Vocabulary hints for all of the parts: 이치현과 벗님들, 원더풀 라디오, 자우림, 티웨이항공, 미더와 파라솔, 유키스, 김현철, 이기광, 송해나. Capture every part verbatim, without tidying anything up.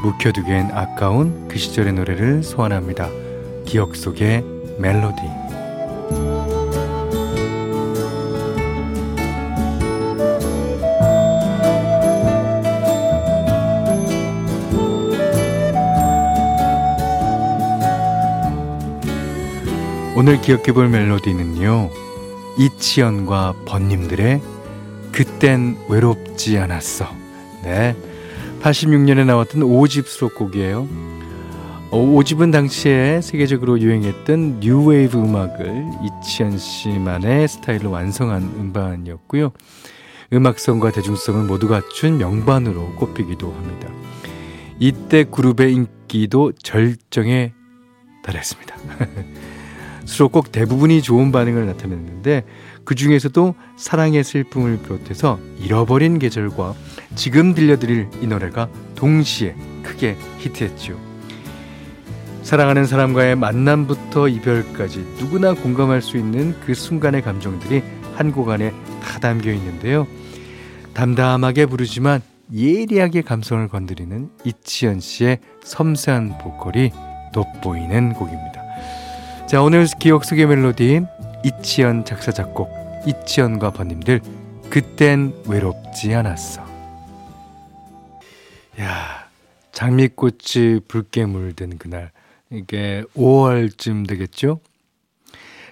묵혀두기엔 아까운 그 시절의 노래를 소환합니다. 기억 속의 멜로디. 오늘 기억해볼 멜로디는요, 이치현과 벗님들의 그땐 외롭지 않았어. 네, 팔십육 년에 나왔던 오 집 수록곡이에요. 오 집은 당시에 세계적으로 유행했던 뉴웨이브 음악을 이치현 씨만의 스타일로 완성한 음반이었고요, 음악성과 대중성을 모두 갖춘 명반으로 꼽히기도 합니다. 이때 그룹의 인기도 절정에 달했습니다. 수록곡 대부분이 좋은 반응을 나타냈는데, 그 중에서도 사랑의 슬픔을 비롯해서 잃어버린 계절과 지금 들려드릴 이 노래가 동시에 크게 히트했죠. 사랑하는 사람과의 만남부터 이별까지 누구나 공감할 수 있는 그 순간의 감정들이 한 곡 안에 다 담겨 있는데요, 담담하게 부르지만 예리하게 감성을 건드리는 이치현 씨의 섬세한 보컬이 돋보이는 곡입니다. 자, 오늘 기억 속의 멜로디, 이치현 작사 작곡, 이치현과 벗님들 그땐 외롭지 않았어. 야, 장미꽃이 붉게 물든 그날, 이게 오월쯤 되겠죠?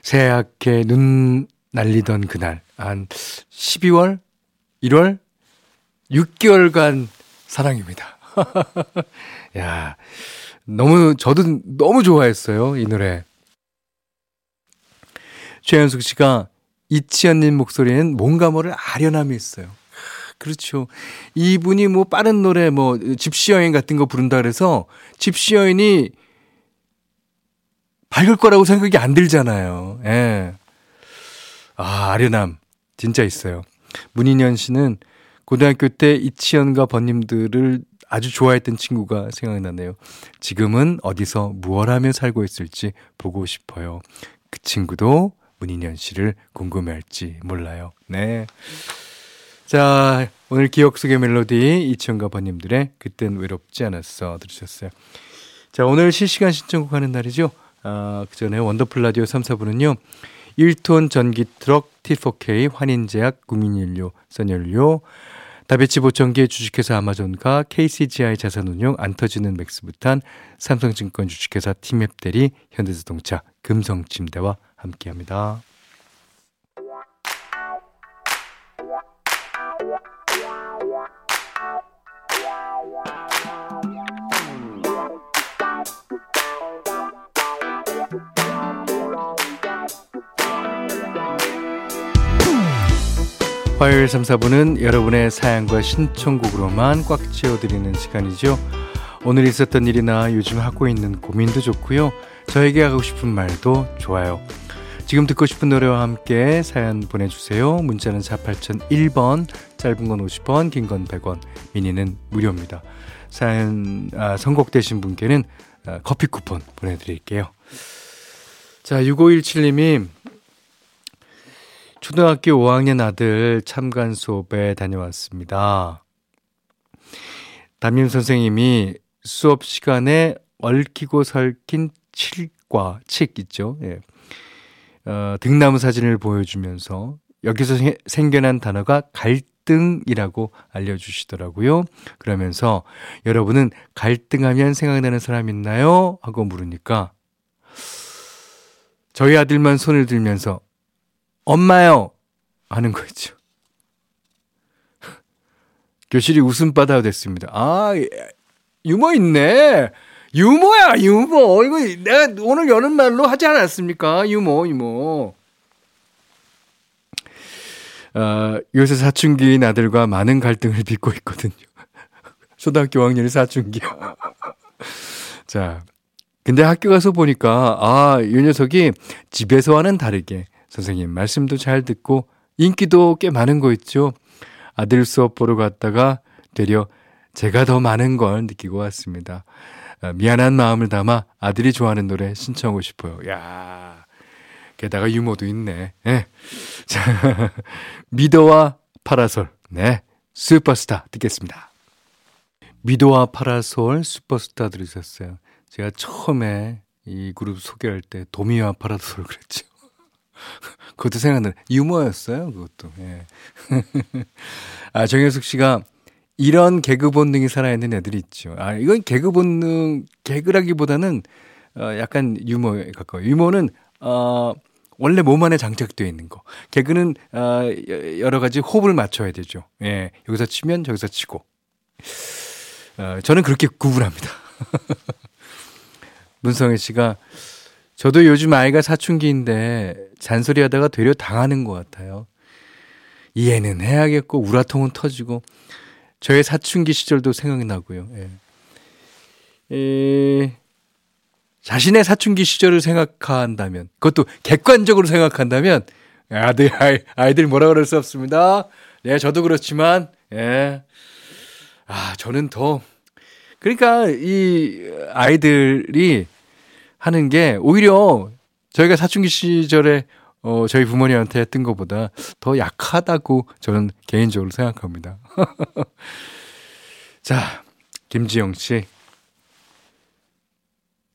새하얗게 눈 날리던 그날, 한 십이월, 일월, 육 개월간 사랑입니다. 야, 너무 저도 너무 좋아했어요, 이 노래. 최현숙 씨가 이치현님 목소리엔 뭔가 모를 아련함이 있어요. 그렇죠. 이분이 뭐 빠른 노래, 뭐 집시여인 같은 거 부른다 그래서 집시여인이 밝을 거라고 생각이 안 들잖아요. 예. 아, 아련함 진짜 있어요. 문인현 씨는 고등학교 때 이치현과 벗님들을 아주 좋아했던 친구가 생각나네요. 지금은 어디서 무얼하며 살고 있을지 보고 싶어요. 그 친구도 문인현 씨를 궁금해할지 몰라요. 네. 자, 오늘 기억 속의 멜로디, 이치현과 벗님들의 그땐 외롭지 않았어 들으셨어요. 자, 오늘 실시간 신청곡 하는 날이죠. 아, 그 전에 원더풀 라디오 삼, 사 부는요, 일 톤 전기 트럭 티 포 케이, 환인제약, 국민연료, 선연료, 다비치 보청기, 주식회사 아마존과 케이 씨 지 아이 자산운용, 안터지는 맥스부탄, 삼성증권 주식회사 티맵대리, 현대자동차, 금성침대와 함께합니다. 화요일 삼, 사 부는 여러분의 사연과 신청곡으로만 꽉 채워드리는 시간이죠. 오늘 있었던 일이나 요즘 하고 있는 고민도 좋고요, 저에게 하고 싶은 말도 좋아요. 지금 듣고 싶은 노래와 함께 사연 보내주세요. 문자는 사팔공공일 번, 짧은 건 오십 원, 긴 건 백 원, 미니는 무료입니다. 사연 아, 선곡되신 분께는 아, 커피 쿠폰 보내드릴게요. 자, 육오일칠 님이 초등학교 오 학년 아들 참관 수업에 다녀왔습니다. 담임 선생님이 수업 시간에 얽히고 설킨 칠과, 칙 있죠. 예. 어, 등나무 사진을 보여주면서 여기서 생, 생겨난 단어가 갈등이라고 알려주시더라고요. 그러면서 여러분은 갈등하면 생각나는 사람 있나요? 하고 물으니까 저희 아들만 손을 들면서 엄마요! 하는 거였죠. 교실이 웃음바다가 됐습니다. 아, 유머 있네. 유머야, 유머. 이거 내가 오늘 여는 말로 하지 않았습니까? 유머, 유머. 어, 요새 사춘기인 아들과 많은 갈등을 빚고 있거든요. 초등학교 오 학년이 사춘기야. 자, 근데 학교 가서 보니까 아, 이 녀석이 집에서와는 다르게 선생님 말씀도 잘 듣고 인기도 꽤 많은 거 있죠. 아들 수업 보러 갔다가 되려 제가 더 많은 걸 느끼고 왔습니다. 미안한 마음을 담아 아들이 좋아하는 노래 신청하고 싶어요. 야, 게다가 유머도 있네. 네. 자, 미더와 파라솔, 네, 슈퍼스타 듣겠습니다. 미더와 파라솔, 슈퍼스타 들으셨어요. 제가 처음에 이 그룹 소개할 때 도미와 파라솔 그랬죠. 그것도 생각나요. 유머였어요, 그것도. 예. 아, 정혜숙 씨가 이런 개그 본능이 살아있는 애들이 있죠. 아, 이건 개그 본능, 개그라기보다는 어, 약간 유머에 가까워요. 유머는 어, 원래 몸 안에 장착되어 있는 거. 개그는 어, 여러 가지 호흡을 맞춰야 되죠. 예, 여기서 치면 저기서 치고. 어, 저는 그렇게 구분합니다. 문성혜 씨가 저도 요즘 아이가 사춘기인데 잔소리하다가 되려 당하는 것 같아요. 이해는 해야겠고 우라통은 터지고 저의 사춘기 시절도 생각나고요. 예. 에... 자신의 사춘기 시절을 생각한다면, 그것도 객관적으로 생각한다면 아들, 아이, 아이들 뭐라 그럴 수 없습니다. 네, 저도 그렇지만 예. 아, 저는 더 그러니까 이 아이들이 하는 게 오히려 저희가 사춘기 시절에 어, 저희 부모님한테 했던 것보다 더 약하다고 저는 개인적으로 생각합니다. 자, 김지영 씨.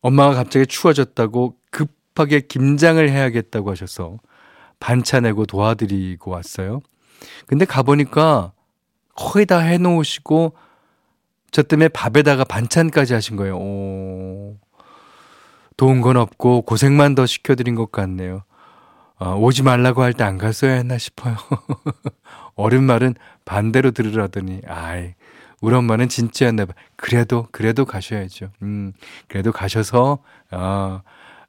엄마가 갑자기 추워졌다고 급하게 김장을 해야겠다고 하셔서 반차 내고 도와드리고 왔어요. 근데 가보니까 거의 다 해놓으시고 저 때문에 밥에다가 반찬까지 하신 거예요. 오... 도운 건 없고 고생만 더 시켜드린 것 같네요. 어, 오지 말라고 할 때 안 갔어야 했나 싶어요. 어른 말은 반대로 들으라더니 아이, 우리 엄마는 진짜였나 봐. 그래도 그래도 가셔야죠. 음, 그래도 가셔서 어,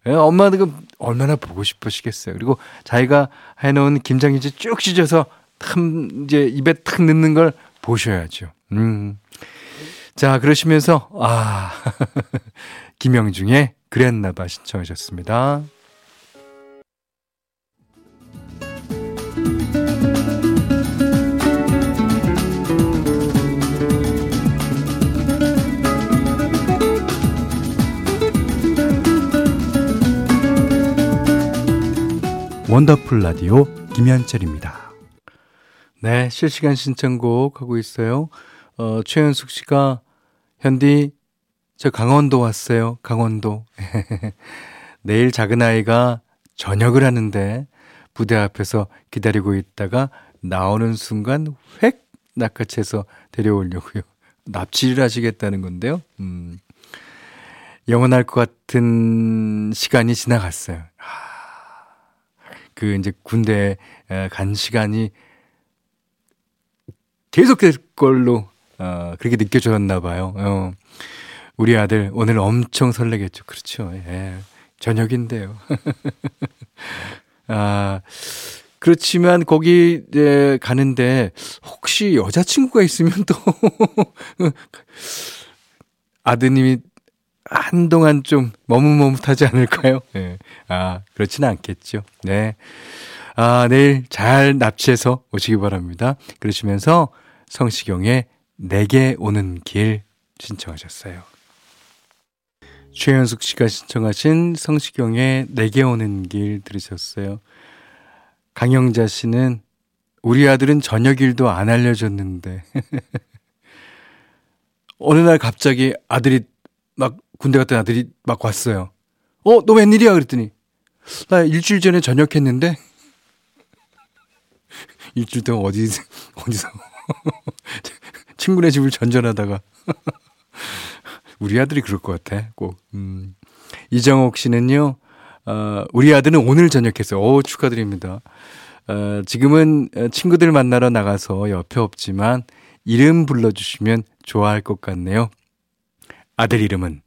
엄마는 얼마나 보고 싶으시겠어요. 그리고 자기가 해놓은 김장김치 쭉 찢어서 탐, 이제 입에 탁 넣는 걸 보셔야죠. 음. 자, 그러시면서 아 김영중의 그랬나봐 신청하셨습니다. 원더풀 라디오 김현철입니다. 네, 실시간 신청곡 하고 있어요. 어, 최현숙 씨가 현디 저 강원도 왔어요. 강원도. 내일 작은아이가 저녁을 하는데 부대 앞에서 기다리고 있다가 나오는 순간 획 낚아채서 데려오려고요. 납치를 하시겠다는 건데요. 음, 영원할 것 같은 시간이 지나갔어요. 그 이제 군대에 간 시간이 계속 될 걸로 어, 그렇게 느껴졌나 봐요. 어. 우리 아들 오늘 엄청 설레겠죠. 그렇죠. 예. 저녁인데요. 아, 그렇지만 거기 예, 가는데 혹시 여자친구가 있으면 또 아드님이 한동안 좀 머뭇머뭇하지 않을까요? 예. 아, 그렇지는 않겠죠. 네. 아, 내일 잘 납치해서 오시기 바랍니다. 그러시면서 성시경의 내게 오는 길 신청하셨어요. 최현숙 씨가 신청하신 성시경의 내게 오는 길 들으셨어요. 강영자 씨는 우리 아들은 저녁 일도 안 알려줬는데 어느 날 갑자기 아들이 막 군대 갔던 아들이 막 왔어요. 어? 너 웬일이야? 그랬더니 나 일주일 전에 전역했는데 일주일 동안 어디, 어디서 친구네 집을 전전하다가 우리 아들이 그럴 것 같아, 꼭. 음. 이정옥 씨는요, 어, 우리 아들은 오늘 저녁했어요. 오, 축하드립니다. 어, 지금은 친구들 만나러 나가서 옆에 없지만 이름 불러주시면 좋아할 것 같네요. 아들 이름은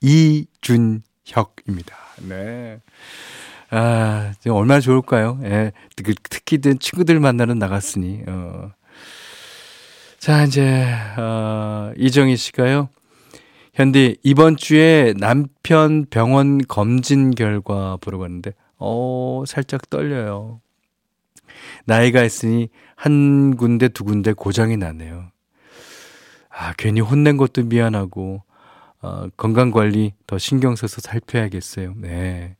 이준혁입니다. 네. 아, 얼마나 좋을까요? 예, 특히 친구들 만나러 나갔으니. 어. 자, 이제, 어, 이정희 씨가요, 현디, 이번 주에 남편 병원 검진 결과 보러 갔는데 어 살짝 떨려요. 나이가 있으니 한 군데 두 군데 고장이 나네요. 아, 괜히 혼낸 것도 미안하고 어, 건강관리 더 신경 써서 살펴야겠어요. 네,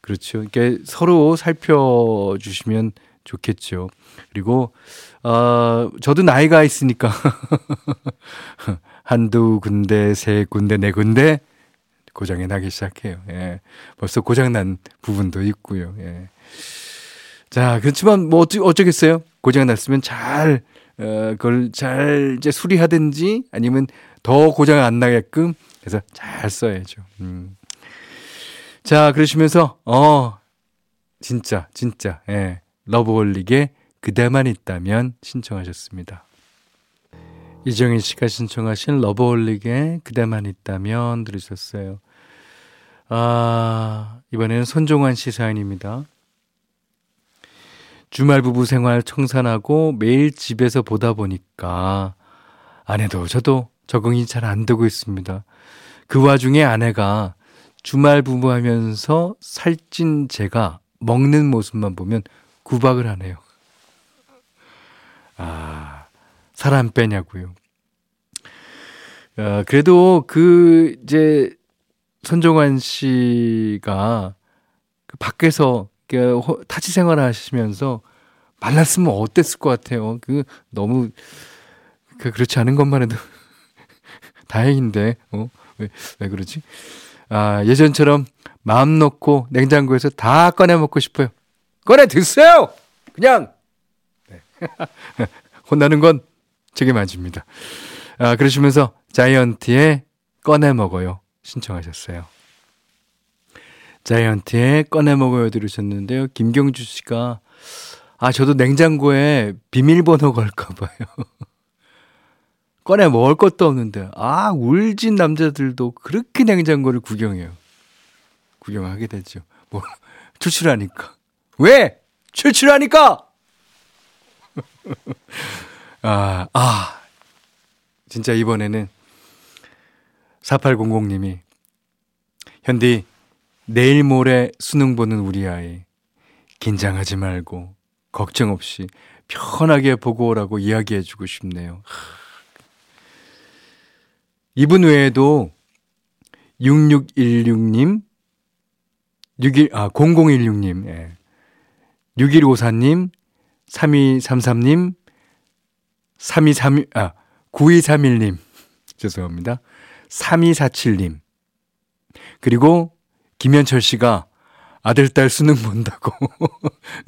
그렇죠. 그러니까 서로 살펴주시면 좋겠죠. 그리고 어, 저도 나이가 있으니까 한두 군데, 세 군데, 네 군데 고장이 나기 시작해요. 예. 벌써 고장난 부분도 있고요. 예. 자, 그렇지만 뭐 어쩌, 어쩌겠어요. 고장 났으면 잘 어, 그걸 잘 이제 수리하든지 아니면 더 고장 안 나게끔 해서 잘 써야죠. 음. 자, 그러시면서 어 진짜 진짜 예. 러브홀릭의 그대만 있다면 신청하셨습니다. 이정희 씨가 신청하신 러브홀릭의 그대만 있다면 들으셨어요. 아, 이번에는 손종환 씨 사연입니다. 주말 부부 생활 청산하고 매일 집에서 보다 보니까 아내도 저도 적응이 잘 안 되고 있습니다. 그 와중에 아내가 주말 부부 하면서 살찐 제가 먹는 모습만 보면 구박을 하네요. 아, 살 안 빼냐고요. 아, 그래도 그 이제 손종환 씨가 밖에서 타지 생활 하시면서 말랐으면 어땠을 것 같아요. 그 너무 그 그렇지 않은 것만 해도 다행인데 어? 왜, 왜 그러지? 아, 예전처럼 마음 놓고 냉장고에서 다 꺼내 먹고 싶어요. 꺼내 드세요. 그냥 네. 혼나는 건 책임 안 집니다. 아, 그러시면서 자이언티의 꺼내 먹어요 신청하셨어요. 자이언티의 꺼내 먹어요 들으셨는데요. 김경주 씨가 아 저도 냉장고에 비밀번호 걸까 봐요. 꺼내 먹을 것도 없는데 아 울진 남자들도 그렇게 냉장고를 구경해요. 구경하게 되죠. 뭐 출출하니까. 왜? 출출하니까! 아, 아, 진짜 이번에는 사팔공공님이 현디 내일 모레 수능 보는 우리 아이 긴장하지 말고 걱정 없이 편하게 보고 오라고 이야기해주고 싶네요. 이분 외에도 육육일육님 육십일, 아, 공공일육님 예. 육일오사님, 삼이삼삼님, 삼이삼일, 아, 구이삼일님, 죄송합니다. 삼이사칠님, 그리고 김현철 씨가 아들, 딸 수능 본다고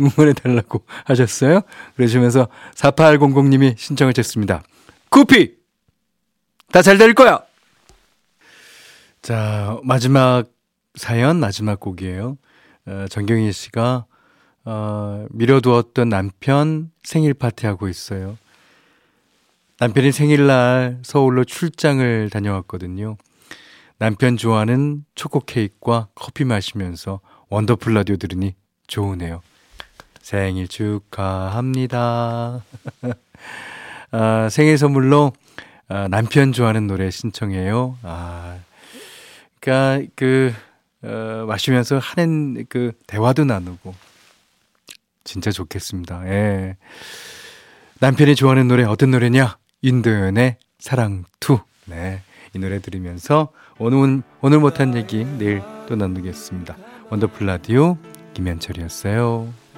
응원해달라고 하셨어요. 그러시면서 사팔공공님이 신청하셨습니다. 구피! 다 잘 될 거야! 자, 마지막 사연, 마지막 곡이에요. 어, 정경희 씨가 어, 미뤄두었던 남편 생일 파티하고 있어요. 남편이 생일날 서울로 출장을 다녀왔거든요. 남편 좋아하는 초코 케이크와 커피 마시면서 원더풀 라디오 들으니 좋으네요. 생일 축하합니다. 아, 생일 선물로 아, 남편 좋아하는 노래 신청해요. 아, 그러니까 그 어, 마시면서 하는 그 대화도 나누고. 진짜 좋겠습니다. 예. 남편이 좋아하는 노래 어떤 노래냐? 윤도현의 사랑투. 네. 이 노래 들으면서 오늘, 오늘 못한 얘기 내일 또 나누겠습니다. 원더풀 라디오 김현철이었어요.